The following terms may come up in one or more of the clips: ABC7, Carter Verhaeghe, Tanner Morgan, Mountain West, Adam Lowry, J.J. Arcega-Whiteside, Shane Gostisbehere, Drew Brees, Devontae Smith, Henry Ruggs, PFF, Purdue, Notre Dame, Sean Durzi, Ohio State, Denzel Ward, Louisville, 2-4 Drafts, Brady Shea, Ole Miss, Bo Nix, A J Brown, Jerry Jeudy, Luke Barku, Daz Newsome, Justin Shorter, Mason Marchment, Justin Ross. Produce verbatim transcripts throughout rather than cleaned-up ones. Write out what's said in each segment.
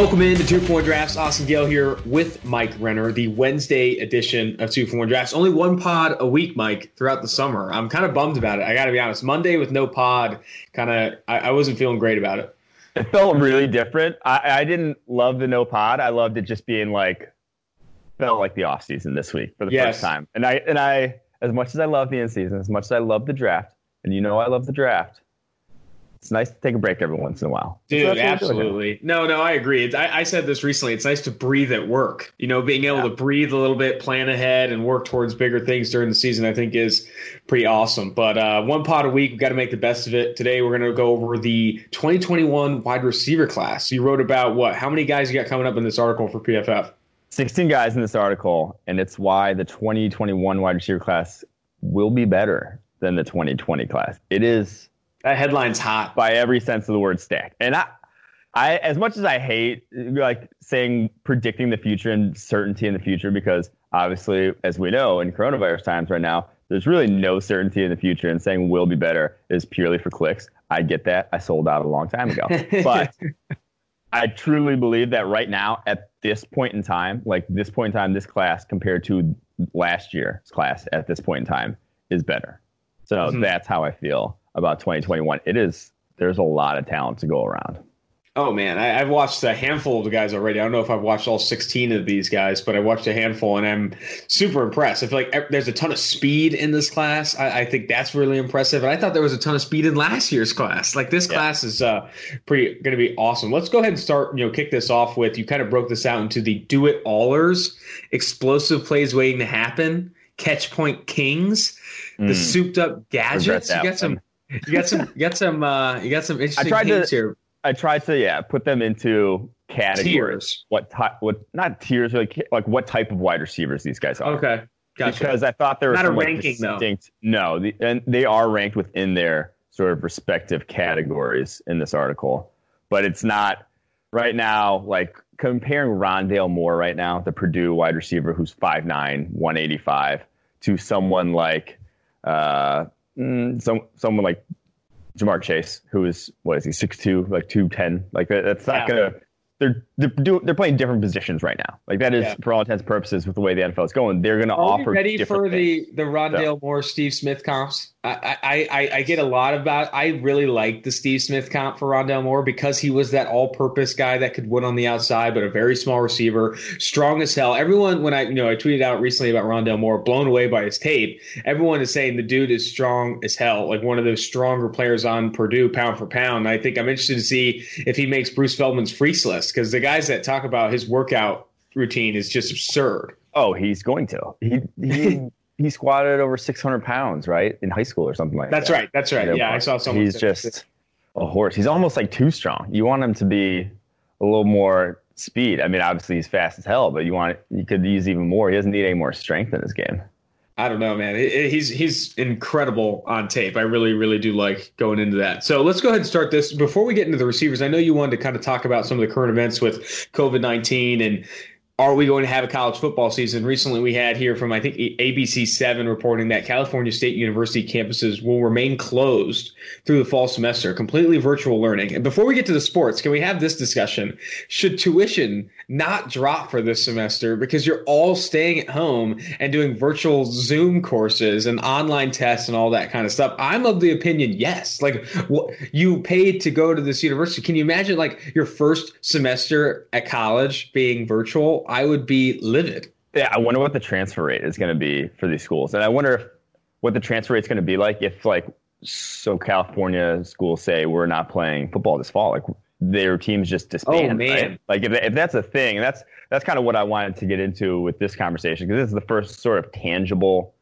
Welcome in to two four Drafts. Austin Gale here with Mike Renner, the Wednesday edition of two four Drafts. Only one pod a week, Mike, throughout the summer. I'm kind of bummed about it. I got to be honest. Monday with no pod, kind of, I, I wasn't feeling great about it. It felt really different. I, I didn't love the no pod. I loved it just being like, felt like the off season this week for the yes. first time. And I, and I, as much as I love the in season, as much as I love the draft, and you know I love the draft, it's nice to take a break every once in a while. Dude, so absolutely. No, no, I agree. It's, I, I said this recently. It's nice to breathe at work. You know, being able yeah. to breathe a little bit, plan ahead, and work towards bigger things during the season, I think is pretty awesome. But uh, one pod a week, we've got to make the best of it. Today, we're going to go over the twenty twenty-one wide receiver class. You wrote about what? How many guys you got coming up in this article for P F F? sixteen guys in this article, and it's why the twenty twenty-one wide receiver class will be better than the twenty twenty class. It is... That headline's hot by every sense of the word, stacked. And I, I, as much as I hate like saying predicting the future and certainty in the future, because obviously, as we know, in coronavirus times right now, there's really no certainty in the future, and saying we'll be better is purely for clicks. I get that. I sold out a long time ago, but I truly believe that right now, at this point in time, like this point in time, this class compared to last year's class at this point in time is better. So mm-hmm. that's how I feel about twenty twenty-one. It is, there's a lot of talent to go around. Oh man, I, I've watched a handful of the guys already. I don't know if I've watched all sixteen of these guys, but I watched a handful and I'm super impressed. I feel like there's a ton of speed in this class. I, I think that's really impressive. And I thought there was a ton of speed in last year's class. Like this yeah. class is uh, pretty going to be awesome. Let's go ahead and start, you know, kick this off with, you kind of broke this out into the do it allers, explosive plays waiting to happen, catch point kings, mm. the souped up gadgets. You got one. some. You got some, you got some, uh, you got some interesting things here. I tried to, yeah, put them into categories. Tiers. What type? What not tiers? Like, like what type of wide receivers these guys are? Okay, gotcha. Because I thought there was not some, a ranking like, distinct, though. No, the, and they are ranked within their sort of respective categories in this article, but it's not right now. Like comparing Rondale Moore right now, the Purdue wide receiver who's five nine, one eighty-five, to someone like. Uh, Some someone like Ja'Marr Chase, who is what is he six two, like two ten, like that, that's not yeah. gonna. They're they're do, they're playing different positions right now. Like that is yeah. for all intents and purposes with the way the N F L is going. They're gonna Are offer. Ready for the, the Rondale so. Moore Steve Smith comps? I, I I I get a lot about. I really like the Steve Smith comp for Rondale Moore because he was that all-purpose guy that could win on the outside, but a very small receiver, strong as hell. Everyone, when I you know I tweeted out recently about Rondale Moore, blown away by his tape. Everyone is saying the dude is strong as hell, like one of those stronger players on Purdue, pound for pound. And I think I'm interested to see if he makes Bruce Feldman's freaks list, because the guys that talk about his workout routine is just absurd. Oh, he's going to. He. he... He squatted over six hundred pounds, right, in high school or something like that's that. Right, that's right. You know, yeah, I saw someone. He's just it. a horse. He's almost like too strong. You want him to be a little more speed. I mean, obviously he's fast as hell, but you want you could use even more. He doesn't need any more strength in his game. I don't know, man. He's he's incredible on tape. I really, really do like going into that. So let's go ahead and start this. Before we get into the receivers, I know you wanted to kind of talk about some of the current events with COVID nineteen and are we going to have a college football season? Recently, we had here from, I think, A B C seven reporting that California State University campuses will remain closed through the fall semester, completely virtual learning. And before we get to the sports, can we have this discussion? Should tuition not drop for this semester because you're all staying at home and doing virtual Zoom courses and online tests and all that kind of stuff? I'm of the opinion, yes. Like, what, you paid to go to this university. Can you imagine, like, your first semester at college being virtual? I would be livid. Yeah, I wonder what the transfer rate is going to be for these schools. And I wonder if, what the transfer rate is going to be like if, like, so California schools say we're not playing football this fall. Like, their teams just disband. Oh, man. Right? Like, if, if that's a thing, that's that's kind of what I wanted to get into with this conversation, because this is the first sort of tangible,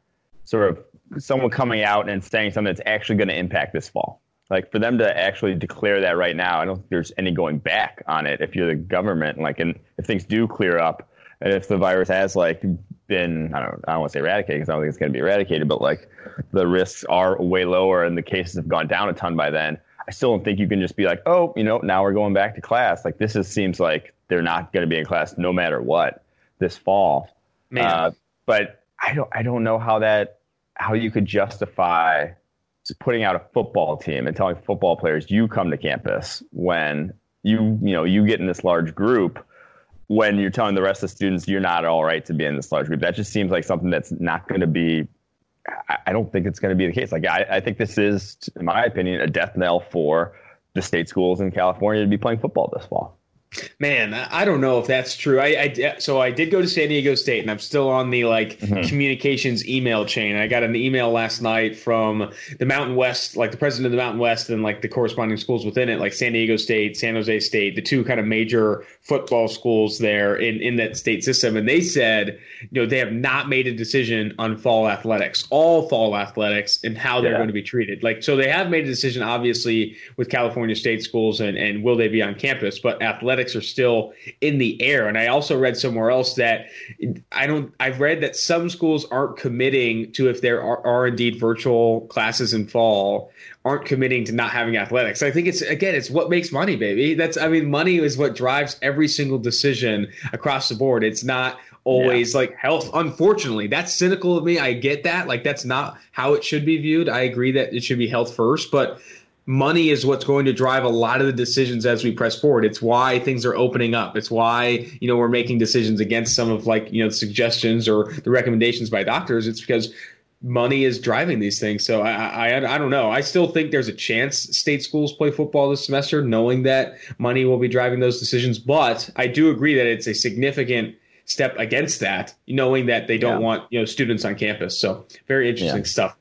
sort of someone coming out and saying something that's actually going to impact this fall. Like, for them to actually declare that right now, I don't think there's any going back on it if you're the government. Like, and if things do clear up, and if the virus has, like, been, I don't I don't want to say eradicated, because I don't think it's going to be eradicated, but, like, the risks are way lower and the cases have gone down a ton by then, I still don't think you can just be like, oh, you know, now we're going back to class. Like, this is, seems like they're not going to be in class no matter what this fall. Man. Uh, but I don't, I don't know how that, how you could justify putting out a football team and telling football players you come to campus when you you know, you get in this large group when you're telling the rest of the students you're not all right to be in this large group. That just seems like something that's not going to be – I don't think it's going to be the case. Like I, I think this is, in my opinion, a death knell for the state schools in California to be playing football this fall. Man, I don't know if that's true. I, I so I did go to San Diego State, and I'm still on the like mm-hmm. communications email chain. I got an email last night from the Mountain West, like the president of the Mountain West, and like the corresponding schools within it, like San Diego State, San Jose State, the two kind of major football schools there in, in that state system. And they said, you know, they have not made a decision on fall athletics, all fall athletics, and how they're yeah. going to be treated. Like, so they have made a decision, obviously, with California state schools and, and will they be on campus, but athletics are still in the air. And I also read somewhere else that I don't, I've read that some schools aren't committing to, if there are, are indeed virtual classes in fall, aren't committing to not having athletics. I think it's, again, it's what makes money, baby. That's, I mean, money is what drives every single decision across the board. It's not always yeah. like health. Unfortunately, that's cynical of me. I get that. Like, that's not how it should be viewed. I agree that it should be health first, but money is what's going to drive a lot of the decisions as we press forward. It's why things are opening up. It's why, you know, we're making decisions against some of, like, you know, the suggestions or the recommendations by doctors. It's because money is driving these things. So I, I, I don't know. I still think there's a chance state schools play football this semester, knowing that money will be driving those decisions. But I do agree that it's a significant step against that, knowing that they don't yeah. want, you know, students on campus. So very interesting yeah. stuff.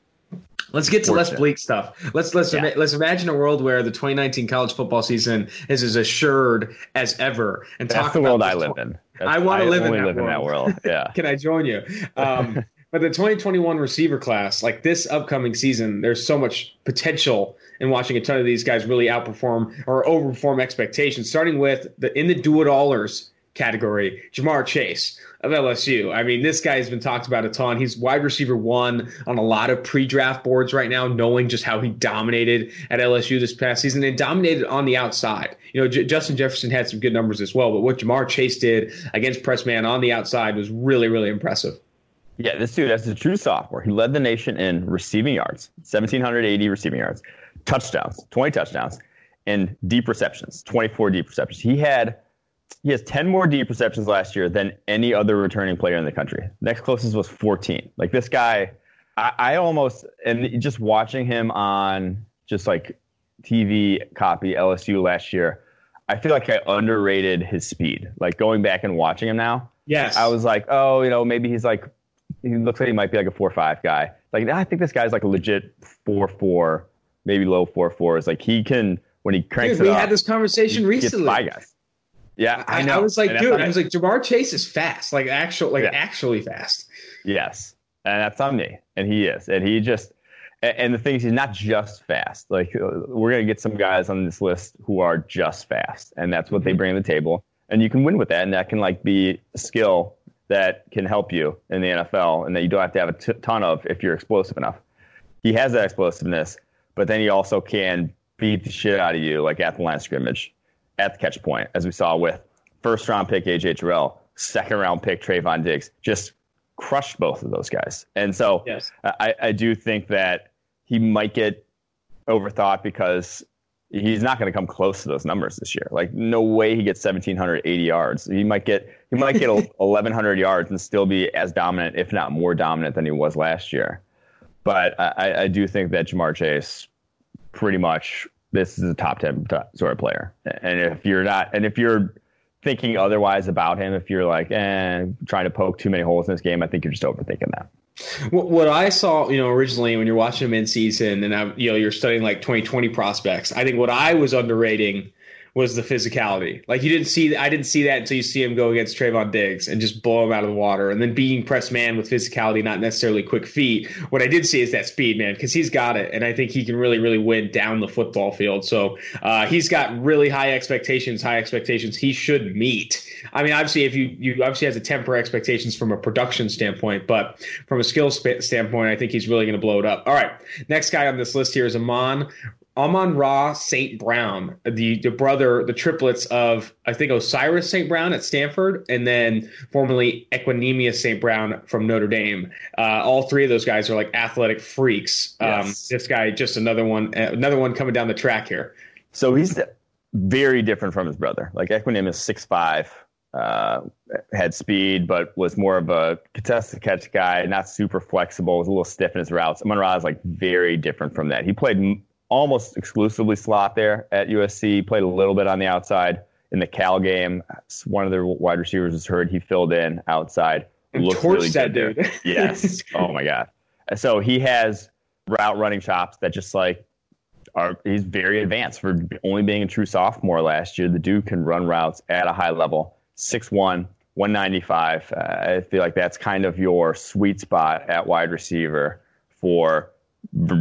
Let's get to less bleak stuff. Let's let's yeah. ima- let's imagine a world where the twenty nineteen college football season is as assured as ever. And that's talk the about world I live tw- in. That's, I want to live, in that, live in that world. Yeah. Can I join you? Um, but the twenty twenty-one receiver class, like this upcoming season, there's so much potential in watching a ton of these guys really outperform or overperform expectations. Starting with the in the do-it-allers category, Ja'Marr Chase of L S U. I mean, this guy has been talked about a ton. He's wide receiver one on a lot of pre-draft boards right now, knowing just how he dominated at L S U this past season and dominated on the outside. You know, J- Justin Jefferson had some good numbers as well, but what Ja'Marr Chase did against press man on the outside was really, really impressive. Yeah, this dude has a true sophomore. He led the nation in receiving yards, one thousand seven hundred eighty receiving yards, touchdowns, twenty touchdowns, and deep receptions, twenty-four deep receptions. He had He has ten more deep receptions last year than any other returning player in the country. Next closest was fourteen. Like, this guy, I, I almost, and just watching him on just like T V copy L S U last year, I feel like I underrated his speed. Like, going back and watching him now, yes, I was like, oh, you know, maybe he's like, he looks like he might be like a four five guy. Like, I think this guy's like a legit four four, maybe low four four. It's like he can, when he cranks Dude, it we up. We had this conversation recently. I guess. Yeah, I, know. I was like, and dude, I was like, Ja'Marr Chase is fast, like actual, like yeah. actually fast. Yes, and that's on me, and he is, and he just, and, and the thing is, he's not just fast. Like, we're gonna get some guys on this list who are just fast, and that's what mm-hmm. they bring to the table, and you can win with that, and that can like be a skill that can help you in the N F L, and that you don't have to have a t- ton of if you're explosive enough. He has that explosiveness, but then he also can beat the shit out of you, like at the line of scrimmage, at the catch point, as we saw with first-round pick A J Terrell, second-round pick Trayvon Diggs, just crushed both of those guys. And so yes. I, I do think that he might get overthought because he's not going to come close to those numbers this year. Like, no way he gets one thousand seven hundred eighty yards. He might get he might get eleven hundred yards and still be as dominant, if not more dominant, than he was last year. But I, I do think that Ja'Marr Chase pretty much – this is a top ten sort of player. And if you're not, and if you're thinking otherwise about him, if you're like, eh, trying to poke too many holes in this game, I think you're just overthinking that. What, what I saw, you know, originally when you're watching him in season and I, you know, you're studying like twenty twenty prospects, I think what I was underrating was the physicality. Like, you didn't see, I didn't see that until you see him go against Trayvon Diggs and just blow him out of the water, and then being press man with physicality, not necessarily quick feet. What I did see is that speed, man, because he's got it, and I think he can really, really win down the football field. So uh, he's got really high expectations, high expectations he should meet. I mean, obviously, if you, you obviously has to temper expectations from a production standpoint, but from a skill sp- standpoint, I think he's really going to blow it up. All right, next guy on this list here is Amon. Amon-Ra Saint Brown, the, the brother, the triplets of, I think, Osiris Saint Brown at Stanford, and then formerly Equanimeous Saint Brown from Notre Dame. Uh, all three of those guys are like athletic freaks. Yes. Um, this guy, just another one, another one coming down the track here. So he's very different from his brother. Like Equinim is six five, uh, had speed, but was more of a contested catch guy, not super flexible, was a little stiff in his routes. Amon-Ra is like very different from that. He played m- almost exclusively slot there at U S C, played a little bit on the outside. In the Cal game, one of their wide receivers was hurt. He filled in outside. Looks really good there. Dude. Yes. Oh, my God. So he has route running chops that just like are, he's very advanced for only being a true sophomore last year. The dude can run routes at a high level. six one, one ninety-five. Uh, I feel like that's kind of your sweet spot at wide receiver for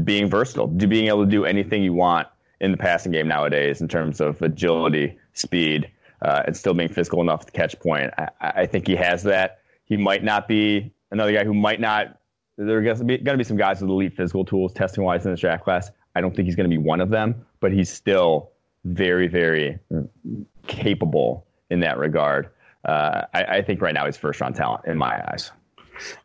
being versatile, to being able to do anything you want in the passing game nowadays in terms of agility, speed, uh, and still being physical enough to catch point. I, I think he has that. He might not be another guy who might not. There are going to be, going to be some guys with elite physical tools testing wise in this draft class. I don't think he's going to be one of them, but he's still very, very capable in that regard. Uh, I, I think right now he's first round talent in my eyes.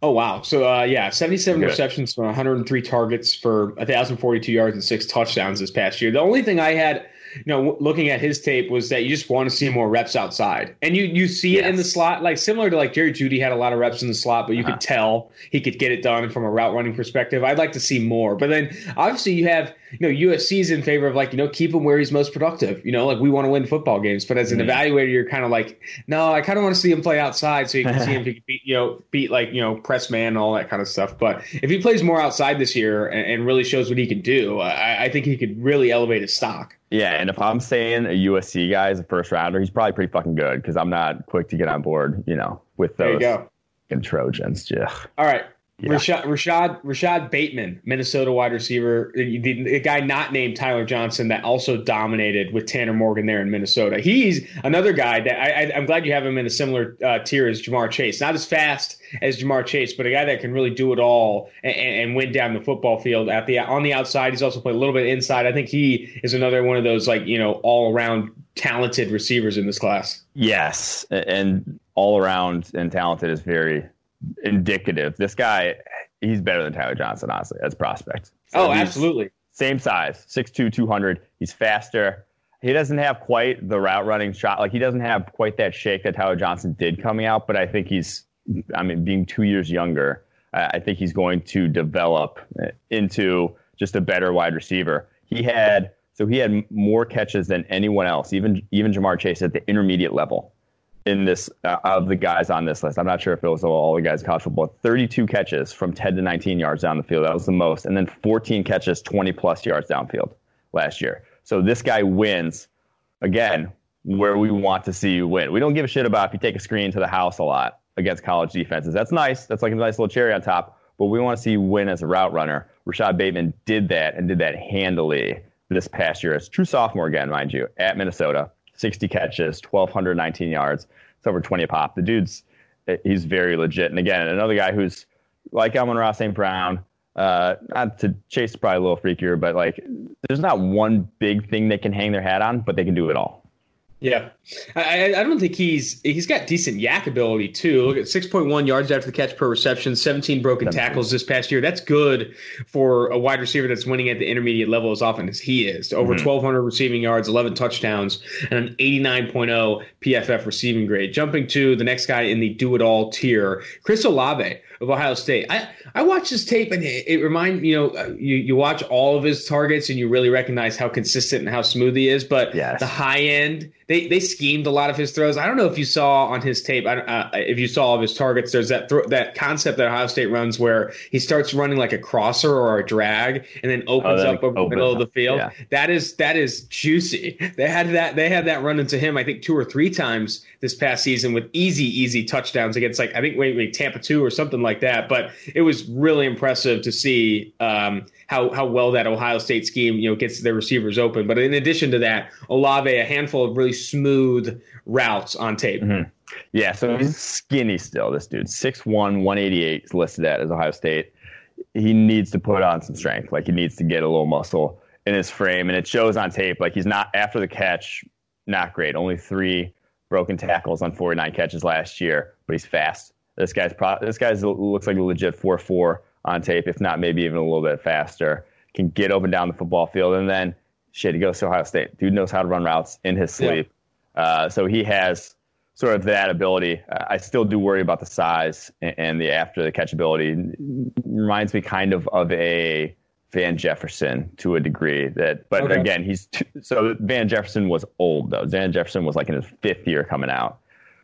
Oh, wow. So, uh, yeah, seventy-seven Good. receptions for one hundred three targets for one thousand forty-two yards and six touchdowns this past year. The only thing I had, you know, looking at his tape was that you just want to see more reps outside. And you you see yes. it in the slot, like similar to like Jerry Jeudy had a lot of reps in the slot, but you uh-huh. could tell he could get it done from a route running perspective. I'd like to see more. But then obviously you have, you know, U S C's in favor of like, you know, keep him where he's most productive. You know, like we want to win football games. But as an mm-hmm. evaluator, you're kind of like, no, I kind of want to see him play outside so you can see him, beat, you know, beat like, you know, press man, all that kind of stuff. But if he plays more outside this year and, and really shows what he can do, I, I think he could really elevate his stock. Yeah, and if I'm saying a U S C guy is a first rounder, he's probably pretty fucking good because I'm not quick to get on board, you know, with those fucking Trojans. Yeah. All right. Yeah. Rashad, Rashad Rashad Bateman, Minnesota wide receiver, the, the guy not named Tyler Johnson that also dominated with Tanner Morgan there in Minnesota. He's another guy that I, I, I'm glad you have him in a similar uh, tier as Ja'Marr Chase. Not as fast as Ja'Marr Chase, but a guy that can really do it all and, and win down the football field at the on the outside. He's also played a little bit inside. I think he is another one of those like, you know, all around talented receivers in this class. Yes, and all around and talented is very indicative. This guy, he's better than Tyler Johnson, honestly, as prospect. So oh, absolutely. Same size, six two, two hundred. He's faster. He doesn't have quite the route running shot. Like, he doesn't have quite that shake that Tyler Johnson did coming out, but I think he's, I mean, being two years younger, I think he's going to develop into just a better wide receiver. He had, so he had more catches than anyone else, even, even Ja'Marr Chase at the intermediate level. In this, uh, of the guys on this list, I'm not sure if it was all the guys in college football, thirty-two catches from ten to nineteen yards down the field. That was the most. And then fourteen catches, twenty plus yards downfield last year. So this guy wins, again, where we want to see you win. We don't give a shit about if you take a screen to the house a lot against college defenses. That's nice. That's like a nice little cherry on top. But we want to see you win as a route runner. Rashad Bateman did that and did that handily this past year. As a true sophomore again, mind you, at Minnesota. sixty catches, one thousand two hundred nineteen yards. It's over twenty a pop. The dude's, he's very legit. And again, another guy who's like Amon-Ra Saint Brown, uh, not to Chase, probably a little freakier, but like there's not one big thing they can hang their hat on, but they can do it all. Yeah. I, I don't think he's, he's got decent yak ability too. Look at six point one yards after the catch per reception, seventeen broken seventeen tackles this past year. That's good for a wide receiver that's winning at the intermediate level as often as he is. Over mm-hmm. twelve hundred receiving yards, eleven touchdowns, and an eighty-nine point oh P F F receiving grade. Jumping to the next guy in the do-it-all tier, Chris Olave of Ohio State. I, I watched his tape and it, it reminds, you know, you, you watch all of his targets and you really recognize how consistent and how smooth he is, but yes. the high end, They they schemed a lot of his throws. I don't know if you saw on his tape, I, uh, if you saw all of his targets, there's that thro- that concept that Ohio State runs where he starts running like a crosser or a drag and then opens oh, then up over opens the middle up. of the field. Yeah. That is that is juicy. They had that they had that run into him, I think, two or three times this past season with easy, easy touchdowns against, like, I think, wait, wait, Tampa two or something like that. But it was really impressive to see um, how, how well that Ohio State scheme, you know, gets their receivers open. But in addition to that, Olave, a handful of really smooth routes on tape. Mm-hmm. Yeah, so he's skinny still, this dude. six one, one eighty-eight is listed at as Ohio State. He needs to put on some strength. Like, he needs to get a little muscle in his frame, and it shows on tape. Like, he's not, after the catch, not great. Only three broken tackles on forty-nine catches last year, but he's fast. This guy's pro- this guy's looks like a legit four four on tape, if not maybe even a little bit faster. Can get up and down the football field, and then shit, he goes to Ohio State. Dude knows how to run routes in his sleep. Yeah. Uh, so he has sort of that ability. Uh, I still do worry about the size and, and the after the catch ability. Reminds me kind of of a Van Jefferson to a degree. That, but okay. again, he's too, so Van Jefferson was old though. Van Jefferson was like in his fifth year coming out.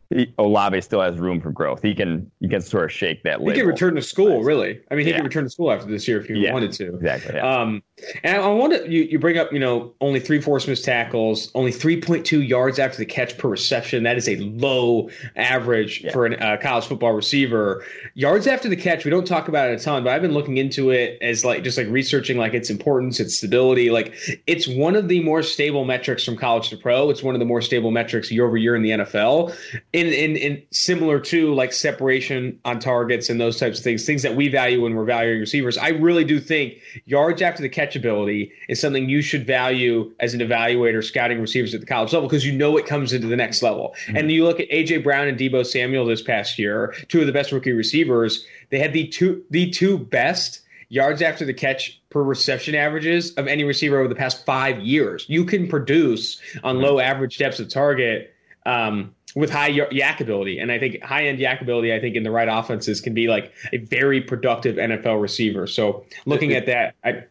He, Olave still has room for growth. He can you can sort of shake that. He can return to school, really. I mean, he yeah. can return to school after this year if he yeah, wanted to. Exactly. Yeah. Um, and I, I want to you, you bring up, you know, only three forced missed tackles, only three point two yards after the catch per reception. That is a low average yeah. for a uh, college football receiver. Yards after the catch, we don't talk about it a ton, but I've been looking into it as like just like researching like its importance, its stability. Like it's one of the more stable metrics from college to pro. It's one of the more stable metrics year over year in the N F L. In, in in similar to like separation on targets and those types of things, things that we value when we're valuing receivers. I really do think yards after the catch ability is something you should value as an evaluator scouting receivers at the college level because you know it comes into the next level. Mm-hmm. And you look at A J Brown and Debo Samuel this past year, two of the best rookie receivers. They had the two the two best yards after the catch per reception averages of any receiver over the past five years. You can produce on mm-hmm. low average depths of target. Um, with high yak ability. And I think high end yak ability, I think in the right offenses can be like a very productive N F L receiver. So looking it, at that, I,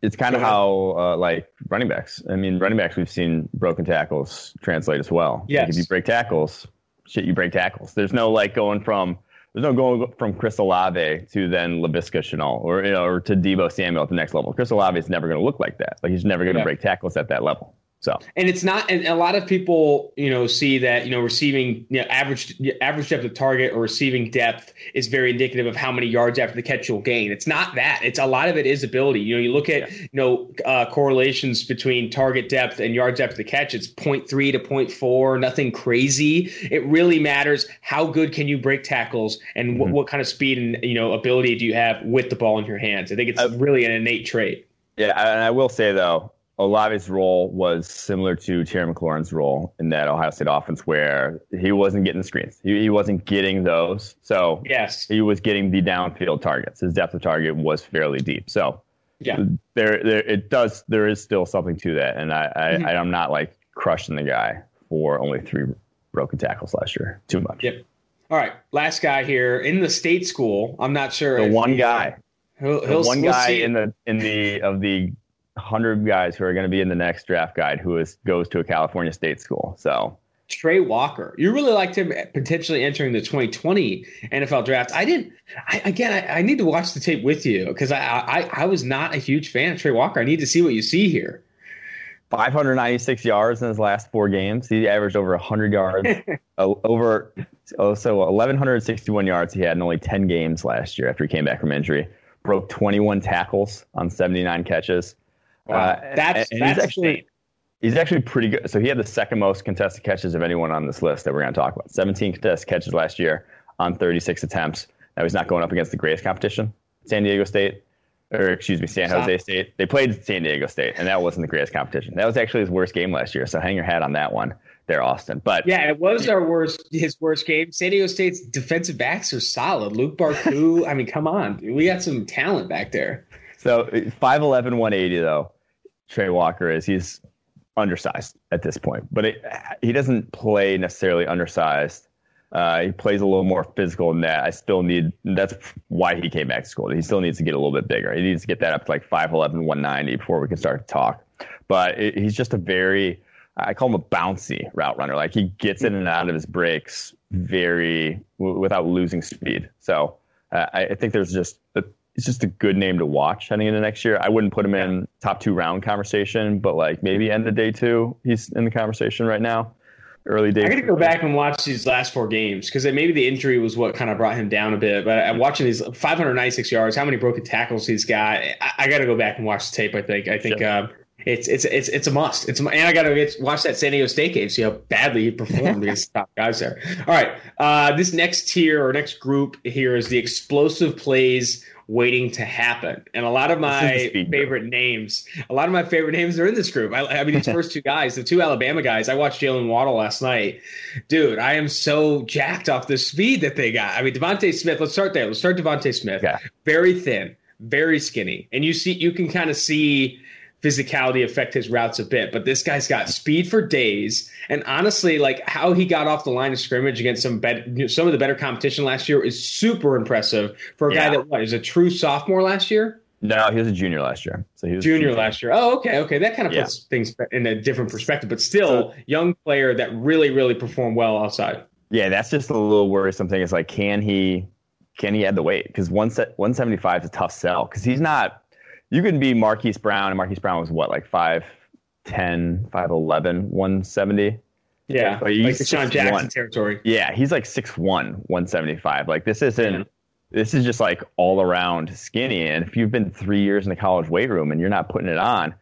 it's kind of how uh, like running backs. I mean, running backs, we've seen broken tackles translate as well. Yes. Like if you break tackles, shit, you break tackles. There's no like going from, there's no going from Chris Olave to then Laviska Shenault or, you know, or to Debo Samuel at the next level. Chris Olave is never going to look like that. Like he's never going to yeah. break tackles at that level. So, and it's not, and a lot of people, you know, see that, you know, receiving you know, average average depth of target or receiving depth is very indicative of how many yards after the catch you'll gain. It's not that. It's a lot of it is ability. You know, you look at, yeah. you know, uh, correlations between target depth and yards after the catch. It's zero point three to zero point four, nothing crazy. It really matters how good can you break tackles and mm-hmm. what, what kind of speed and, you know, ability do you have with the ball in your hands. I think it's uh, really an innate trait. Yeah, and I will say, though, Olave's role was similar to Terry McLaurin's role in that Ohio State offense where he wasn't getting screens. He, he wasn't getting those. So yes. he was getting the downfield targets. His depth of target was fairly deep. So yeah. there there it does there is still something to that. And I, I, mm-hmm. I I'm not like crushing the guy for only three broken tackles last year. Too much. Yep. All right. Last guy here in the state school. I'm not sure. The one guy. He'll, he'll, the one we'll guy see. in the in the of the one hundred guys who are going to be in the next draft guide who is goes to a California state school. So Trey Walker, you really liked him potentially entering the twenty twenty N F L draft. I didn't. I, again, I, I need to watch the tape with you because I, I I was not a huge fan of Trey Walker. I need to see what you see here. five hundred ninety-six yards in his last four games. He averaged over one hundred yards. over oh, so eleven sixty-one yards he had in only ten games last year after he came back from injury. Broke twenty-one tackles on seventy-nine catches. Wow. Uh, that's, and, and that's he's actually insane. He's actually pretty good. So he had the second most contested catches of anyone on this list that we're going to talk about. seventeen contested catches last year on thirty-six attempts. Now he's not going up against the greatest competition. San Diego State, or excuse me, San Jose State. They played San Diego State, and that wasn't the greatest competition. That was actually his worst game last year. So hang your hat on that one there, Austin. But yeah, it was our worst, his worst game. San Diego State's defensive backs are solid. Luke Barku. I mean, come on, we got some talent back there. So five eleven, one eighty though. Trey Walker is he's undersized at this point, but it, he doesn't play necessarily undersized. Uh, he plays a little more physical than that. I still need that's why he came back to school. He still needs to get a little bit bigger. He needs to get that up to like five eleven, one ninety before we can start to talk. But it, he's just a very I call him a bouncy route runner. Like he gets in and out of his breaks very w- without losing speed. So uh, I, I think there's just a, it's just a good name to watch heading into next year. I wouldn't put him in top two round conversation, but like maybe end of day two, he's in the conversation right now. Early day. I got to go back and watch these last four games because maybe the injury was what kind of brought him down a bit. But I'm watching these five ninety-six yards, how many broken tackles he's got. I, I got to go back and watch the tape. I think. I think. Sure. Uh, It's it's it's it's a must. It's and I got to watch that San Diego State game. See how badly he performed against the top guys there. All right, uh, this next tier or next group here is the explosive plays waiting to happen. And a lot of my favorite group. names, a lot of my favorite names are in this group. I, I mean, these first two guys, the two Alabama guys. I watched Jaylen Waddle last night, dude. I am so jacked off the speed that they got. I mean, Devontae Smith. Let's start there. Let's start Devontae Smith. Okay. Very thin, very skinny, and you see you can kind of see physicality affect his routes a bit, but this guy's got speed for days. And honestly, like how he got off the line of scrimmage against some better, some of the better competition last year is super impressive for a yeah. guy that what, is a true sophomore last year. No, he was a junior last year. So he was junior, junior last year. Oh, okay, okay. That kind of yeah. puts things in a different perspective, but still, young player that really, really performed well outside. Yeah, that's just a little worrisome thing. It's like, can he, can he add the weight? Because one set one seventy-five is a tough sell. Because he's not. You can be Marquise Brown, and Marquise Brown was what, like five ten, five eleven, one seventy. Yeah, like, like Deshaun Jackson one. Territory. Yeah, he's like six one, one seventy-five. Like this isn't. Yeah. This is just like all around skinny. And if you've been three years in the college weight room and you're not putting it on,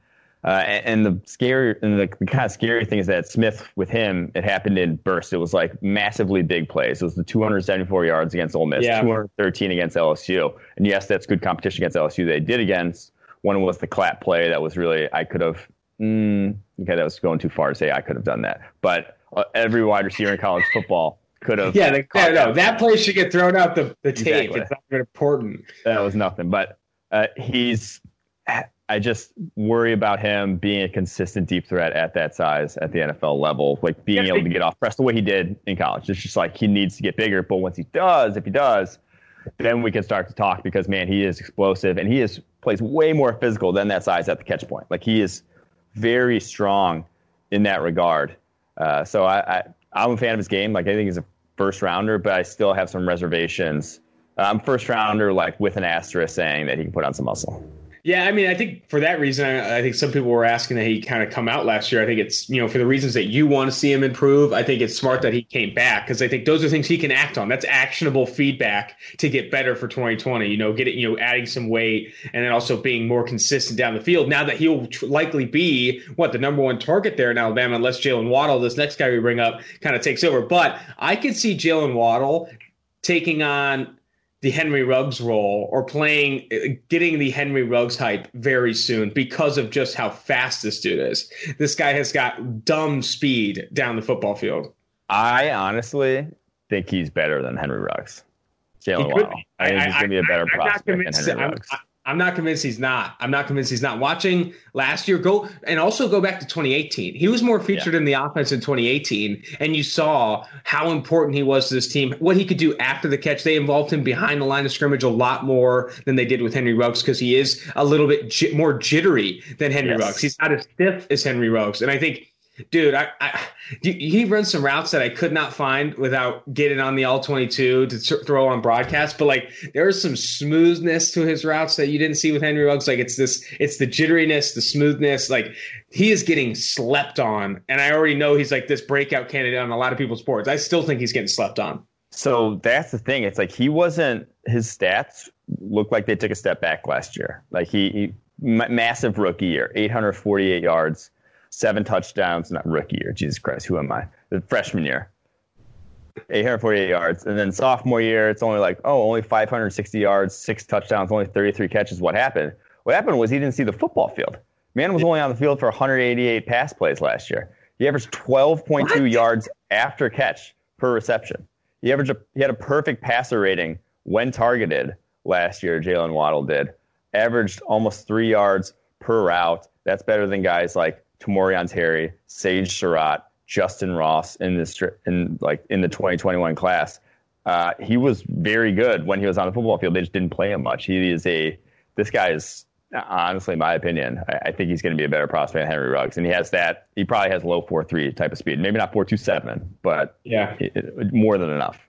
uh, and, and the scary and the, the kind of scary thing is that Smith with him, it happened in bursts. It was like massively big plays. It was the two seventy-four yards against Ole Miss, yeah. two thirteen against L S U. And yes, that's good competition against L S U. They did against one was the clap play. That was really, I could have, mm, okay, that was going too far to say I could have done that. But uh, every wide receiver in college football could have. Yeah, the, no, no, that play should get thrown out the, the tape. Exactly. It's not important. That was nothing. But uh, he's – I just worry about him being a consistent deep threat at that size at the N F L level, like being yeah, able to get off press the way he did in college. It's just like he needs to get bigger. But once he does, if he does, then we can start to talk because, man, he is explosive. And he is plays way more physical than that size at the catch point. Like he is very strong in that regard. Uh, so I, I – I'm a fan of his game. Like I think he's a first rounder, but I still have some reservations. I'm um, first rounder, like with an asterisk saying that he can put on some muscle. Yeah, I mean, I think for that reason, I, I think some people were asking that he kind of come out last year. I think it's, you know, for the reasons that you want to see him improve. I think it's smart that he came back because I think those are things he can act on. That's actionable feedback to get better for twenty twenty, you know, get it, you know, adding some weight and then also being more consistent down the field. Now that he'll t- likely be what the number one target there in Alabama, unless Jaylen Waddle, this next guy we bring up, kind of takes over. But I could see Jaylen Waddle taking on the Henry Ruggs role or playing, getting the Henry Ruggs hype very soon because of just how fast this dude is. This guy has got dumb speed down the football field. I honestly think he's better than Henry Ruggs. Jaylen Waddle. I think he's going to be a better I, prospect than Henry I'm, Ruggs. I, I'm not convinced he's not. I'm not convinced he's not. Watching last year go and also go back to twenty eighteen. He was more featured yeah. in the offense in twenty eighteen, and you saw how important he was to this team, what he could do after the catch. They involved him behind the line of scrimmage a lot more than they did with Henry Ruggs because he is a little bit j- more jittery than Henry yes. Ruggs. He's not as stiff as Henry Ruggs, and I think – Dude, I, I, he runs some routes that I could not find without getting on the all twenty-two to throw on broadcast. But like, there is some smoothness to his routes that you didn't see with Henry Ruggs. Like, it's this, it's the jitteriness, the smoothness. Like, he is getting slept on, and I already know he's like this breakout candidate on a lot of people's boards. I still think he's getting slept on. So that's the thing. It's like he wasn't. His stats looked like they took a step back last year. Like he, he massive rookie year, eight forty-eight yards. Seven touchdowns, not rookie year. Jesus Christ, who am I? The freshman year, eight forty-eight yards. And then sophomore year, it's only like, oh, only five sixty yards, six touchdowns, only thirty-three catches. What happened? What happened was he didn't see the football field. Man was only on the field for one eighty-eight pass plays last year. He averaged twelve point two yards after catch per reception. He averaged a, he had a perfect passer rating when targeted last year, Jaylen Waddle did. Averaged almost three yards per route. That's better than guys like Tamarion Terry, Sage Surratt, Justin Ross in this in like in the twenty twenty-one class. Uh, he was very good when he was on the football field. They just didn't play him much. He is a this guy is honestly, in my opinion, I, I think he's going to be a better prospect than Henry Ruggs, and he has that. He probably has low four three type of speed, maybe not four two seven, but yeah, it, it, more than enough.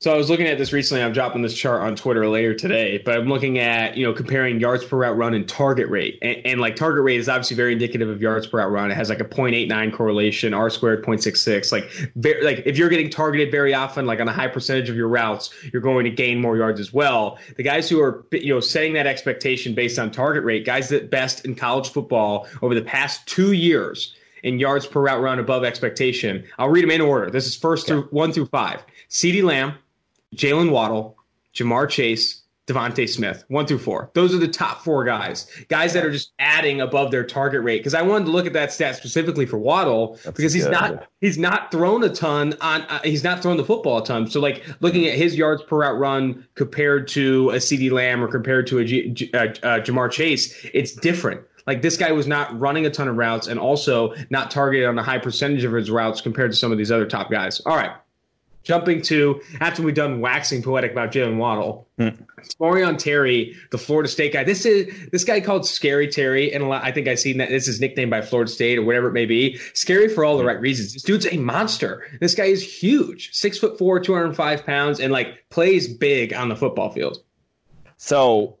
So I was looking at this recently. I'm dropping this chart on Twitter later today, but I'm looking at, you know, comparing yards per route run and target rate. And, and like target rate is obviously very indicative of yards per route run. It has like a zero point eight nine correlation, R squared zero point six six. Like, very, like if you're getting targeted very often, like on a high percentage of your routes, you're going to gain more yards as well. The guys who are, you know, setting that expectation based on target rate, guys that best in college football over the past two years in yards per route run above expectation. I'll read them in order. This is first okay. through one through five. CeeDee Lamb, Jaylen Waddle, Ja'Marr Chase, Devontae Smith, one through four. Those are the top four guys, guys that are just adding above their target rate. Because I wanted to look at that stat specifically for Waddle That's because he's good. not he's not thrown a ton on uh, he's not thrown the football a ton. So like looking at his yards per route run compared to a CeeDee Lamb or compared to a, G, a, a Ja'Marr Chase, it's different. Like, this guy was not running a ton of routes and also not targeted on a high percentage of his routes compared to some of these other top guys. All right. Jumping to, after we've done waxing poetic about Jaylen Waddle, mm. Orion Terry, the Florida State guy. This is this guy called Scary Terry, and a lot, I think I've seen that. This is nicknamed by Florida State or whatever it may be. Scary for all the right reasons. This dude's a monster. This guy is huge, six foot four, two hundred five pounds, and like plays big on the football field. So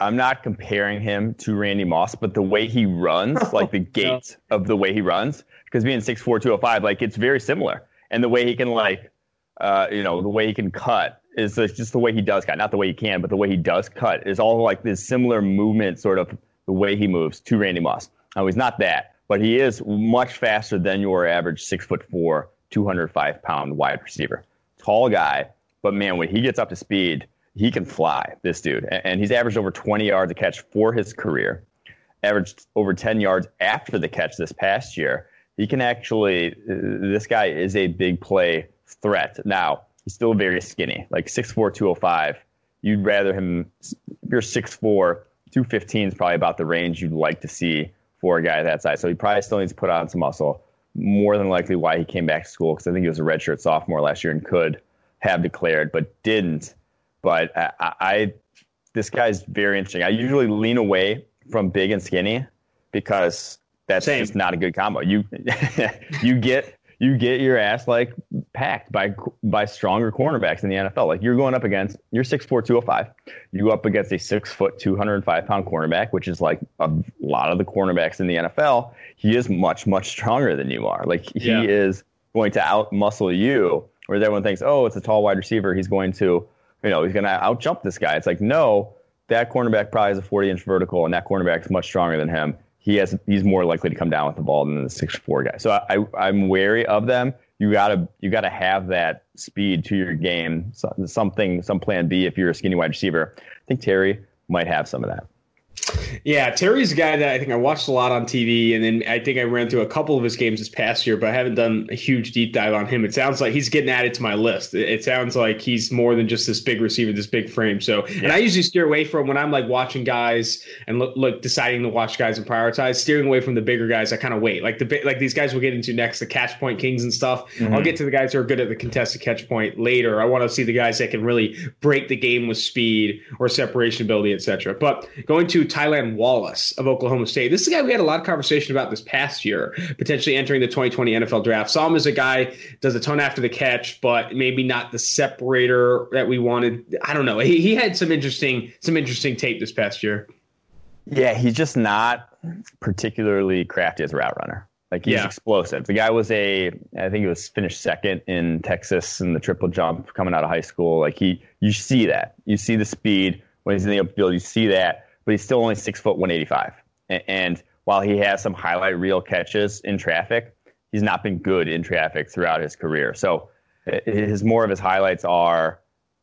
I'm not comparing him to Randy Moss, but the way he runs, oh, like the gait no. of the way he runs, because being six four, two hundred five, like it's very similar, and the way he can like. Uh, you know, the way he can cut is just the way he does cut. Not the way he can, but the way he does cut is all like this similar movement, sort of the way he moves to Randy Moss. Now, he's not that, but he is much faster than your average six foot four, two hundred five pound wide receiver. Tall guy, but man, when he gets up to speed, he can fly, this dude. And he's averaged over twenty yards a catch for his career, averaged over ten yards after the catch this past year. He can actually, this guy is a big play threat. Now, he's still very skinny, like six four, two oh five. You'd rather him, if you're six four, two fifteen is probably about the range you'd like to see for a guy that size. So he probably still needs to put on some muscle. More than likely why he came back to school, because I think he was a redshirt sophomore last year and could have declared, but didn't. But I, I this guy's very interesting. I usually lean away from big and skinny because that's Same. just not a good combo. You you get... You get your ass like packed by by stronger cornerbacks in the N F L. Like you're going up against, you're six four, two oh five. You up against a six foot, two hundred five pound cornerback, which is like a lot of the cornerbacks in the N F L. He is much, much stronger than you are. Like he yeah. is going to outmuscle you, whereas everyone thinks, oh, it's a tall wide receiver. He's going to, you know, he's going to outjump this guy. It's like, no, that cornerback probably is a forty inch vertical, and that cornerback is much stronger than him. He has. He's more likely to come down with the ball than the six four guy. So I, I, I'm wary of them. You gotta, you gotta have that speed to your game. So, something, some plan B if you're a skinny wide receiver. I think Terry might have some of that. Yeah, Terry's a guy that I think I watched a lot on T V, and then I think I ran through a couple of his games this past year, but I haven't done a huge deep dive on him. It sounds like he's getting added to my list. It sounds like he's more than just this big receiver, this big frame. So, yeah. And I usually steer away from when I'm like watching guys and look, look deciding to watch guys and prioritize, steering away from the bigger guys. I kind of wait. Like the like these guys we'll get into next, the catch point kings and stuff. Mm-hmm. I'll get to the guys who are good at the contested catch point later. I want to see the guys that can really break the game with speed or separation ability, et cetera. But going to Tylan Wallace of Oklahoma State. This is a guy we had a lot of conversation about this past year, potentially entering the twenty twenty N F L draft. Saw him as a guy, does a ton after the catch, but maybe not the separator that we wanted. I don't know. He, he had some interesting some interesting tape this past year. Yeah, he's just not particularly crafty as a route runner. Like, he's yeah. explosive. The guy was a, I think he was finished second in Texas in the triple jump coming out of high school. Like, he, you see that. You see the speed. When he's in the upfield, you see that. But he's still only six foot one eighty-five, and while he has some highlight reel catches in traffic, he's not been good in traffic throughout his career. So his more of his highlights are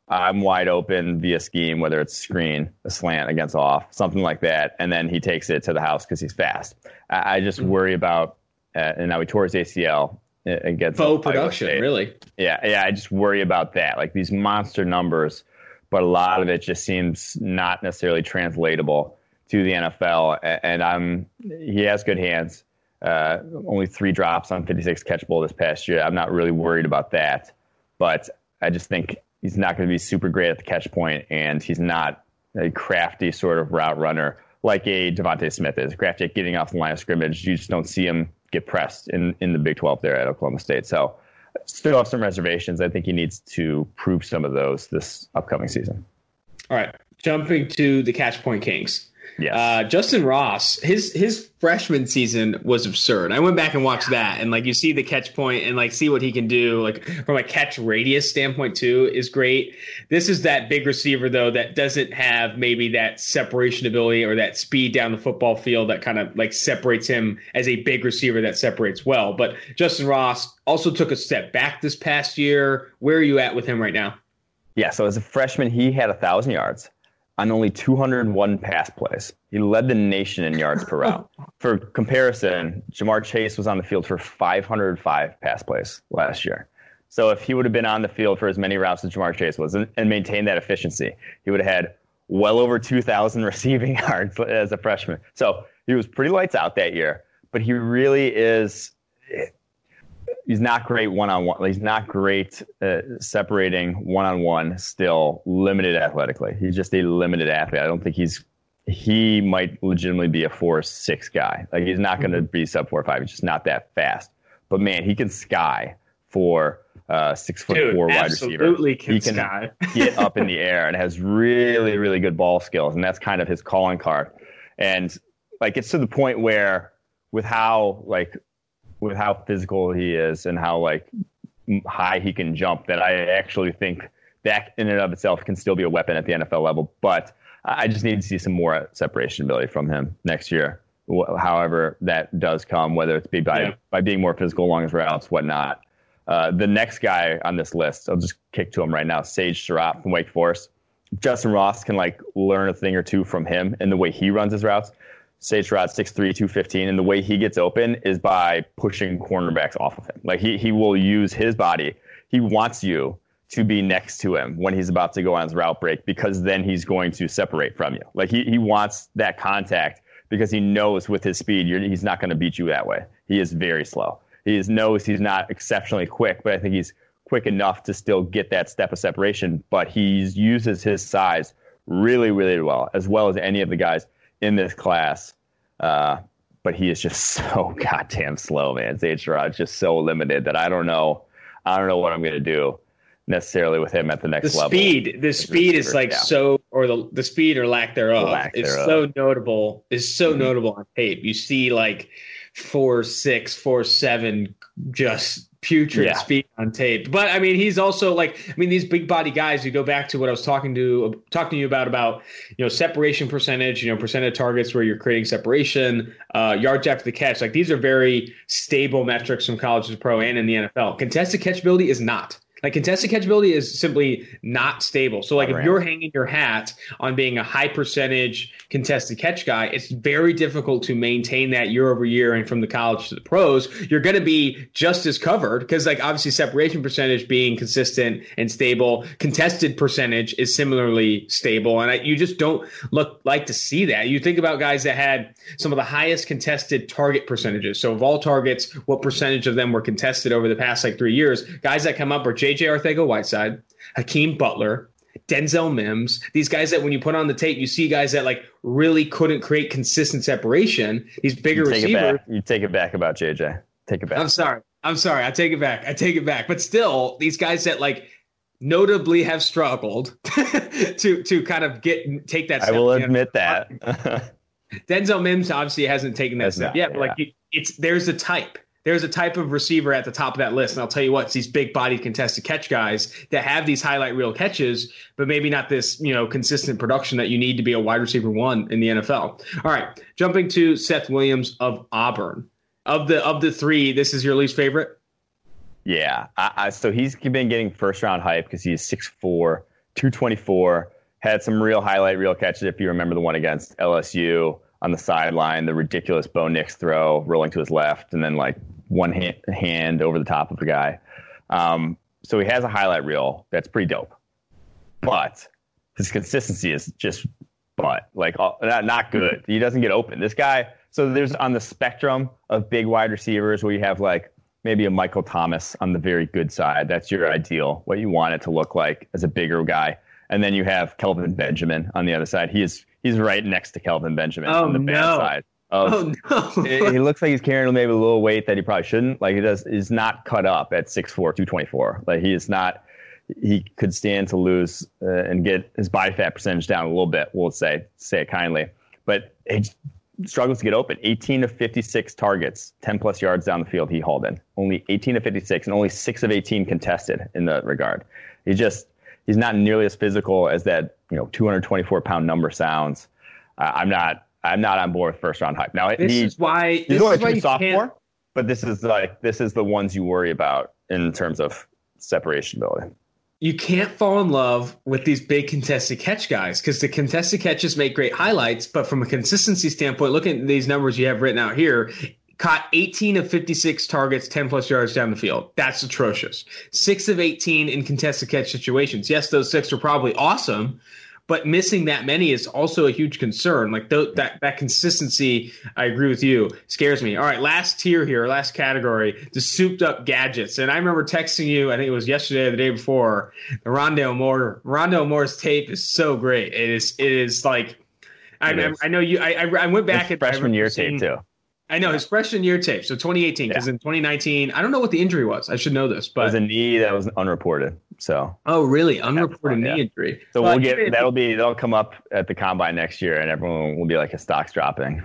I'm wide open via scheme, whether it's screen, a slant against off, something like that, and then he takes it to the house because he's fast. I just worry about uh, and now he tore his A C L against faux production, really. Yeah, yeah, I just worry about that. Like these monster numbers. But a lot of it just seems not necessarily translatable to the N F L. And I'm he has good hands. Uh, only three drops on fifty-six catchable this past year. I'm not really worried about that. But I just think he's not going to be super great at the catch point, and he's not a crafty sort of route runner like a Devontae Smith is. Crafty at getting off the line of scrimmage. You just don't see him get pressed in, in the Big twelve there at Oklahoma State. So still have some reservations. I think he needs to prove some of those this upcoming season. All right. Jumping to the catch point kings. Yeah. Uh, Justin Ross, his his freshman season was absurd. I went back and watched that, and like you see the catch point and like see what he can do. Like from a catch radius standpoint too is great. This is that big receiver though that doesn't have maybe that separation ability or that speed down the football field that kind of like separates him as a big receiver that separates well. But Justin Ross also took a step back this past year. Where are you at with him right now? Yeah, so as a freshman, he had a thousand yards on only two hundred one pass plays. He led the nation in yards per route. For comparison, Ja'Marr Chase was on the field for five hundred five pass plays last year. So if he would have been on the field for as many routes as Ja'Marr Chase was and, and maintained that efficiency, he would have had well over two thousand receiving yards as a freshman. So he was pretty lights out that year, but he really is. He's not great one-on-one. He's not great uh, separating one-on-one, still limited athletically. He's just a limited athlete. I don't think he's he might legitimately be a four six guy. Like, he's not going to be sub four five. He's just not that fast. But, man, he can sky for uh, six foot four Dude, wide receiver. Absolutely can, he can sky. Get up in the air and has really, really good ball skills, and that's kind of his calling card. And, like, it's to the point where with how, like, with how physical he is and how like high he can jump, that I actually think that in and of itself can still be a weapon at the N F L level. But I just need to see some more separation ability from him next year. However that does come, whether it's be by, yeah. by being more physical along his routes, whatnot. Uh, the next guy on this list, I'll just kick to him right now, Sage Surratt from Wake Forest. Justin Ross can like learn a thing or two from him and the way he runs his routes. Sage Surratt, six three, two fifteen, and the way he gets open is by pushing cornerbacks off of him. Like, he he will use his body. He wants you to be next to him when he's about to go on his route break, because then he's going to separate from you. Like, he, he wants that contact because he knows with his speed, you're, he's not going to beat you that way. He is very slow. He is, knows he's not exceptionally quick, but I think he's quick enough to still get that step of separation. But he uses his size really, really well, as well as any of the guys in this class, uh, but he is just so goddamn slow, man. Sage Surratt is just so limited that I don't know, I don't know what I'm going to do necessarily with him at the next the level. Speed, the speed is like yeah. so, or the the speed or lack thereof, lack is thereof. so notable. Is so mm-hmm. notable on tape. You see like four six, four seven, just putrid yeah. speed on tape. But I mean, he's also like, I mean, these big body guys. You go back to what I was talking to talking to you about about you know separation percentage, you know percent of targets where you're creating separation, uh, yards after the catch. Like, these are very stable metrics from college to pro and in the N F L. Contested catchability is not. Like, contested catchability is simply not stable. So like if you're hanging your hat on being a high percentage contested catch guy, it's very difficult to maintain that year over year. And from the college to the pros, you're going to be just as covered because, like, obviously separation percentage being consistent and stable, contested percentage is similarly stable. And I, you just don't look like to see that. You think about guys that had some of the highest contested target percentages. So of all targets, what percentage of them were contested over the past like three years? Guys that come up are J J Arcega-Whiteside, Hakeem Butler, Denzel Mims, these guys that when you put on the tape, you see guys that like really couldn't create consistent separation. These bigger you take receivers. It back. You take it back about J J. Take it back. I'm sorry. I'm sorry. I take it back. I take it back. But still, these guys that like notably have struggled to to kind of get take that step. I will admit that. Denzel Mims obviously hasn't taken that That's step not, yet. But yeah. like it's there's a type. There's a type of receiver at the top of that list. And I'll tell you what, it's these big body contested catch guys that have these highlight reel catches, but maybe not this, you know, consistent production that you need to be a wide receiver one in the N F L. All right. Jumping to Seth Williams of Auburn. Of the of the three, this is your least favorite? Yeah. I, I, so he's been getting first round hype because he's six four, two twenty-four, had some real highlight reel catches. If you remember the one against L S U on the sideline, the ridiculous Bo Nix throw rolling to his left and then like one hand, hand over the top of the guy. Um, so he has a highlight reel. That's pretty dope. But his consistency is just but like all, not, not good. He doesn't get open. This guy. So there's on the spectrum of big wide receivers where you have like maybe a Michael Thomas on the very good side. That's your ideal, what you want it to look like as a bigger guy. And then you have Kelvin Benjamin on the other side. He is he's right next to Kelvin Benjamin oh, on the bad no. side. Of, oh no! He looks like he's carrying maybe a little weight that he probably shouldn't. Like he does, is not cut up at six four, two twenty-four. Like he is not. He could stand to lose uh, and get his body fat percentage down a little bit. We'll say say it kindly, but he struggles to get open. eighteen of fifty-six targets, ten plus yards down the field. He hauled in only eighteen of fifty-six, and only six of eighteen contested in that regard. He just he's not nearly as physical as that you know two twenty-four pound number sounds. Uh, I'm not. I'm not on board with first round hype. Now, this he, is why this is why you sophomore, can't. But this is like this is the ones you worry about in terms of separation ability. You can't fall in love with these big contested catch guys because the contested catches make great highlights. But from a consistency standpoint, look at these numbers you have written out here. Caught eighteen of fifty-six targets, ten plus yards down the field. That's atrocious. Six of eighteen in contested catch situations. Yes, those six are probably awesome. but missing that many is also a huge concern. Like th- that, that consistency, I agree with you, scares me. All right, last tier here, last category, the souped-up gadgets. And I remember texting you, I think it was yesterday or the day before, the Rondale Moore. Rondale Moore's tape is so great. It is, it is like, I it remember, is. I know you. I I went back at freshman year seeing, tape too. I know his freshman year tape, so twenty eighteen, because yeah. in twenty nineteen, I don't know what the injury was. I should know this, but it was a knee that was unreported. So oh, really, unreported yeah. knee injury. So well, we'll get that'll be that'll come up at the combine next year, and everyone will be like, his stock's dropping.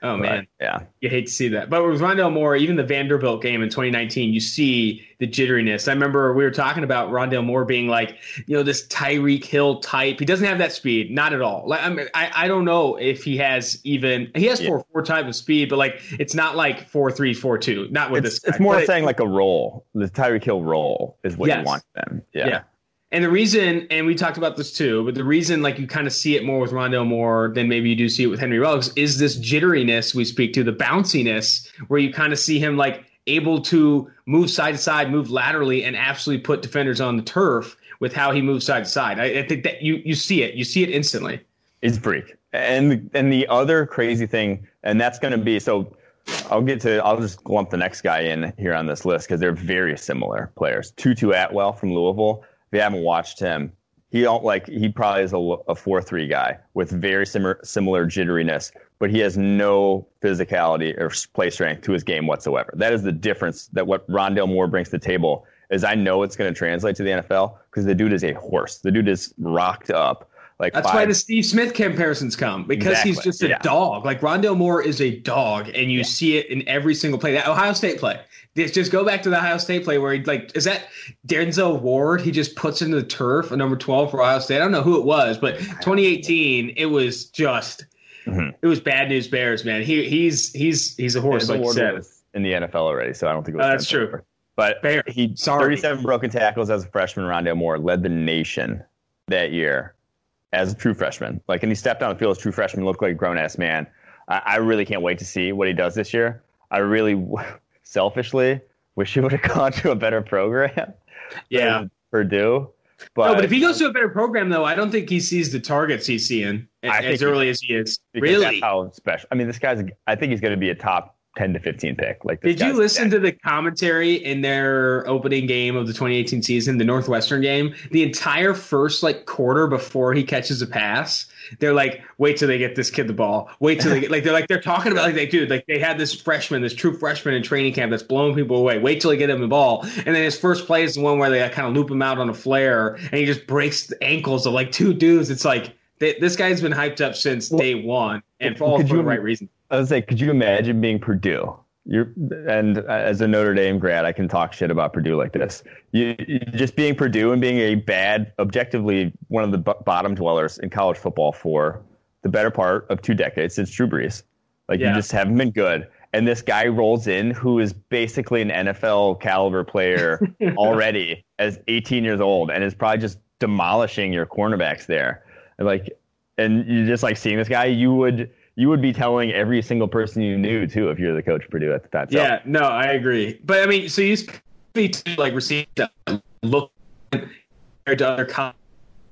Oh but, man, yeah, you hate to see that. But with Rondale Moore, even the Vanderbilt game in twenty nineteen, you see the jitteriness. I remember we were talking about Rondale Moore being like, you know, this Tyreek Hill type. He doesn't have that speed, not at all. Like, I mean, I, I don't know if he has even he has yeah. four four type of speed, but like it's not like four three four two. Not with it's, this. Guy. It's more but saying it, like a roll. The Tyreek Hill roll is what yes. you want them. Yeah. yeah. And the reason, and we talked about this too, but the reason like you kind of see it more with Rondale Moore than maybe you do see it with Henry Ruggs is this jitteriness we speak to, the bounciness, where you kind of see him like able to move side to side, move laterally, and absolutely put defenders on the turf with how he moves side to side. I, I think that you you see it. You see it instantly. It's freak. And, and the other crazy thing, and that's going to be, so I'll get to, I'll just lump the next guy in here on this list because they're very similar players. Tutu Atwell from Louisville. If you haven't watched him, he don't like he probably is a, a four three guy with very similar similar jitteriness, but he has no physicality or play strength to his game whatsoever. That is the difference that what Rondale Moore brings to the table is. I know it's going to translate to the N F L because the dude is a horse. The dude is rocked up. Like That's five. why the Steve Smith comparisons come, because exactly. he's just a yeah. dog. Like Rondale Moore is a dog, and you yeah. see it in every single play. That Ohio State play. Just go back to the Ohio State play where he like is that Denzel Ward? He just puts into the turf a number twelve for Ohio State. I don't know who it was, but twenty eighteen, it was just mm-hmm. it was bad news bears, man. He he's he's he's a horse. Denzel like Ward you said. Was in the N F L already, so I don't think it was uh, that's true. Over. But Bear. he Sorry. thirty-seven broken tackles as a freshman. Rondale Moore led the nation that year as a true freshman. Like, and he stepped on the field as a true freshman, looked like a grown ass man. I, I really can't wait to see what he does this year. I really. Selfishly, wish he would have gone to a better program. Yeah, Purdue. But, no, but if he goes to a better program, though, I don't think he sees the targets he's seeing as early as he is. Really, that's how special. I mean, this guy's. I think he's going to be a top ten to fifteen pick. Like, did you listen to the commentary in their opening game of the twenty eighteen season, the Northwestern game? The entire first like quarter before he catches a pass. They're like, wait till they get this kid the ball. Wait till they get like they're like they're talking about like they do like they had this freshman, this true freshman in training camp that's blowing people away. Wait till they get him the ball, and then his first play is the one where they like, kind of loop him out on a flare, and he just breaks the ankles of like two dudes. It's like they, this guy's been hyped up since well, day one, and for all for you, the right reason. I was like, could you imagine being Purdue? You're and as a Notre Dame grad, I can talk shit about Purdue like this. You, you just being Purdue and being a bad, objectively one of the b- bottom dwellers in college football for the better part of two decades since Drew Brees. Like yeah. you just haven't been good. And this guy rolls in who is basically an N F L caliber player already as eighteen years old and is probably just demolishing your cornerbacks there. And like, and you're just like seeing this guy, you would. You would be telling every single person you knew, too, if you're the coach of Purdue at the time. So. Yeah, no, I agree. But, I mean, so you speak to, like, receive that look compared to other college.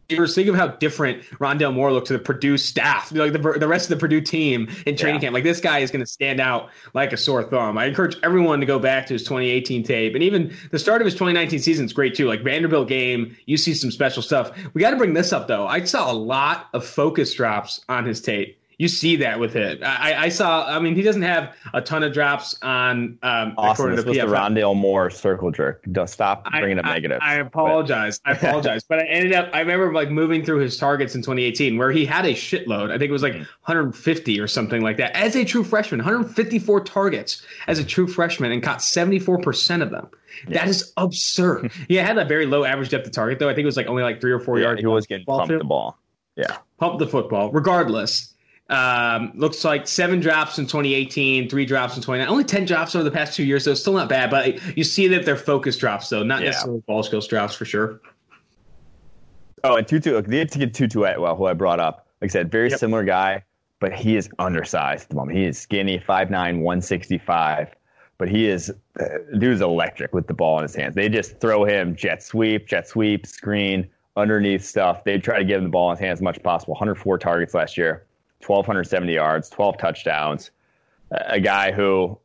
Think of how different Rondale Moore looked to the Purdue staff, like the, the rest of the Purdue team in training yeah. camp. Like, this guy is going to stand out like a sore thumb. I encourage everyone to go back to his twenty eighteen tape. And even the start of his twenty nineteen season is great, too. Like, Vanderbilt game, you see some special stuff. We got to bring this up, though. I saw a lot of focus drops on his tape. You see that with it. I, I saw. I mean, he doesn't have a ton of drops on. Um, awesome. It's supposed to Rondale Moore circle jerk. Don't stop bringing I, up I, negatives. I apologize. But. I apologize. But I ended up. I remember like moving through his targets in twenty eighteen, where he had a shitload. I think it was like one hundred fifty or something like that. As a true freshman, one hundred fifty-four targets as a true freshman, and caught seventy-four percent of them. Yeah. That is absurd. He had a very low average depth of target, though. I think it was like only like three or four yeah, yards. He was getting pumped the ball. Yeah, pumped the football. Regardless. Um, looks like seven drops in twenty eighteen, three drops in twenty nineteen, only ten drops over the past two years, so it's still not bad, but you see that they're focus drops, though, not yeah. necessarily ball skills drops for sure. Oh, and Tutu, look, they had to get Tutu Atwell, who I brought up. Like I said, very yep. similar guy, but he is undersized at the moment. He is skinny, five nine, one sixty-five, but he is, uh, dude's electric with the ball in his hands. They just throw him jet sweep, jet sweep, screen, underneath stuff. They try to give the ball in his hand as much as possible. one hundred four targets last year, one thousand two hundred seventy yards, twelve touchdowns. A guy who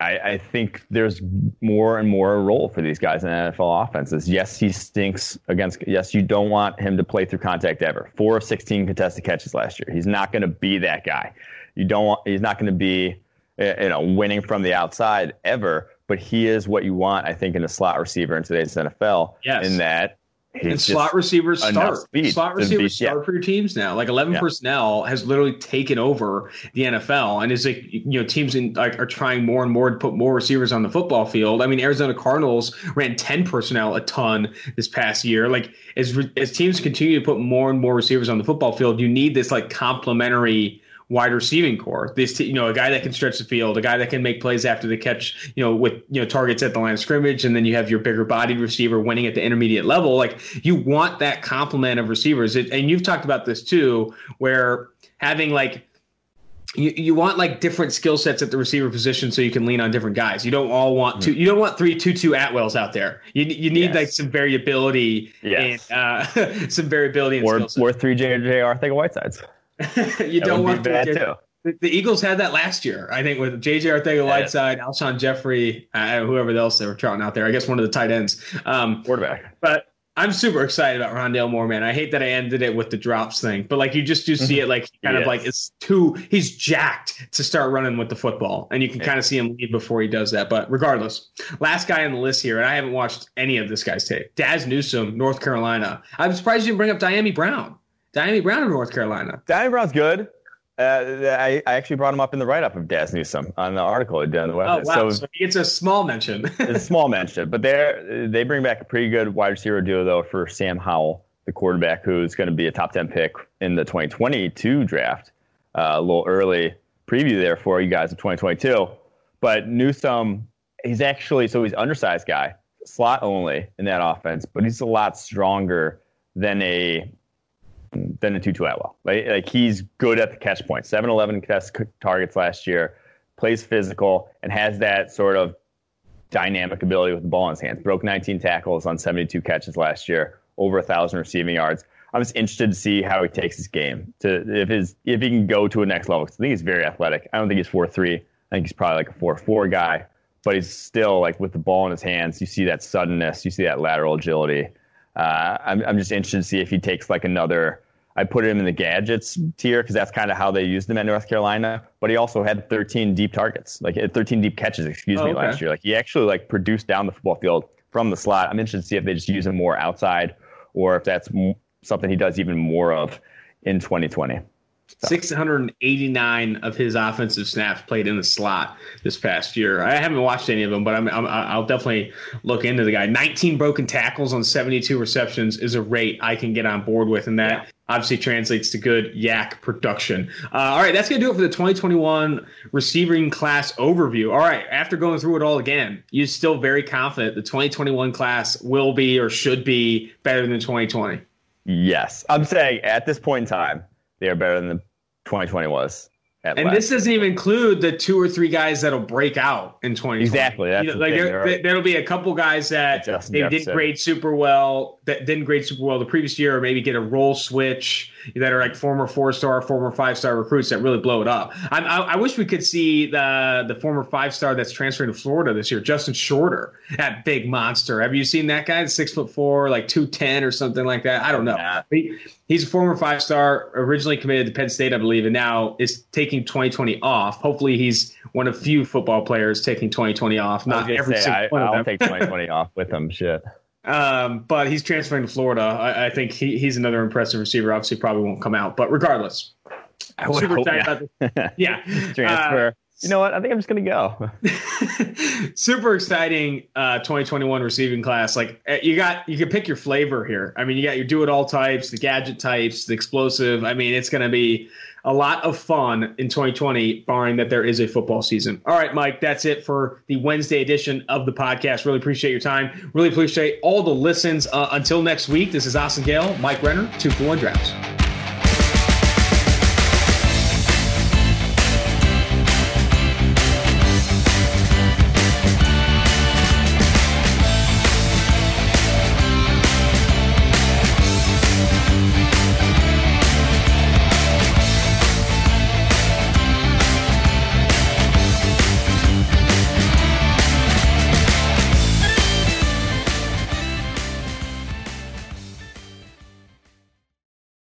I, I think there's more and more a role for these guys in N F L offenses. Yes, he stinks against. Yes, you don't want him to play through contact ever. Four of sixteen contested catches last year. He's not going to be that guy. You don't want. He's not going to be, you know, winning from the outside ever. But he is what you want, I think, in a slot receiver in today's N F L. Yes. In that. And slot receivers start. Slot receivers be, yeah. start for your teams now. Like eleven yeah. personnel has literally taken over the N F L, and is like you know teams in, like are trying more and more to put more receivers on the football field. I mean, Arizona Cardinals ran ten personnel a ton this past year. Like as as teams continue to put more and more receivers on the football field, you need this like complementary wide receiving core. This, you know, a guy that can stretch the field, a guy that can make plays after the catch, you know, with, you know, targets at the line of scrimmage. And then you have your bigger bodied receiver winning at the intermediate level. Like you want that complement of receivers. It, and you've talked about this too, where having like, You you want like different skill sets at the receiver position so you can lean on different guys. You don't all want to. You don't want three two two Atwells out there. You you need yes. like some variability yes. and uh, some variability in skill sets. Or three J J Arthur Whitesides. you that don't want to. Too. The, the Eagles had that last year, I think, with J J Arcega-Whiteside, yeah. Alshon Jeffrey, uh, whoever else they were trotting out there. I guess one of the tight ends. Um, Quarterback. But I'm super excited about Rondale Moore, man. I hate that I ended it with the drops thing, but like you just do see it, like kind yes. of like it's too. He's jacked to start running with the football, and you can yeah. kind of see him lead before he does that. But regardless, last guy on the list here, and I haven't watched any of this guy's tape. Daz Newsome, North Carolina. I'm surprised you didn't bring up Diami Brown. Diami Brown of North Carolina. Diami Brown's good. Uh, I, I actually brought him up in the write-up of Daz Newsome on the article I did on the website. Oh, wow. So, so it's a small mention. It's a small mention. But they they bring back a pretty good wide receiver duo, though, for Sam Howell, the quarterback, who's going to be a top ten pick in the twenty twenty-two draft. Uh, a little early preview there for you guys of twenty twenty-two. But Newsome, he's actually – so he's an undersized guy, slot only in that offense, but he's a lot stronger than a – Than the two two Atwell. Like, like he's good at the catch point. seven eleven test targets last year, plays physical, and has that sort of dynamic ability with the ball in his hands. Broke nineteen tackles on seventy-two catches last year, over one thousand receiving yards. I'm just interested to see how he takes his game, to if his if he can go to a next level. I think he's very athletic. I don't think he's four three. I think he's probably like a four four guy. But he's still, like, with the ball in his hands, you see that suddenness, you see that lateral agility. Uh, I'm, I'm just interested to see if he takes like another. I put him in the gadgets tier because that's kind of how they used him at North Carolina. But he also had thirteen deep targets, like thirteen deep catches, excuse oh, me, okay. last year. Like he actually like produced down the football field from the slot. I'm interested to see if they just use him more outside, or if that's m- something he does even more of in twenty twenty. So. six hundred eighty-nine of his offensive snaps played in the slot this past year. I haven't watched any of them, but I'm, I'm, I'll definitely look into the guy. nineteen broken tackles on seventy-two receptions is a rate I can get on board with, and that yeah. obviously translates to good yak production. Uh, all right, that's going to do it for the twenty twenty-one receiving class overview. All right, after going through it all again, you're still very confident the twenty twenty-one class will be or should be better than twenty twenty. Yes. I'm saying at this point in time, they are better than the twenty twenty was. At and last. This doesn't even include the two or three guys that'll break out in twenty twenty. Exactly. That's you know, the like thing. There, there, there'll be a couple guys that they didn't grade super well, that didn't grade super well the previous year, or maybe get a role switch that are like former four-star, former five-star recruits that really blow it up. I, I, I wish we could see the the former five-star that's transferring to Florida this year, Justin Shorter, that big monster. Have you seen that guy? Six foot four, like two ten or something like that. I don't know. Nah. He, he's a former five-star, originally committed to Penn State, I believe, and now is taking twenty twenty off. Hopefully, he's one of few football players taking twenty twenty off. Not every say, single I, one I'll of them. Take twenty twenty off with him. Shit. Um, but he's transferring to Florida. I, I think he, he's another impressive receiver. Obviously, probably won't come out, but regardless, I would super hope excited not. About this. Yeah, transfer. Uh, you know what? I think I'm just gonna go. Super exciting uh, twenty twenty-one receiving class. Like you got, you can pick your flavor here. I mean, you got your do it all types, the gadget types, the explosive. I mean, it's gonna be a lot of fun in twenty twenty, barring that there is a football season. All right, Mike, that's it for the Wednesday edition of the podcast. Really appreciate your time. Really appreciate all the listens. Uh, until next week, this is Austin Gale, Mike Renner, two for one Drafts.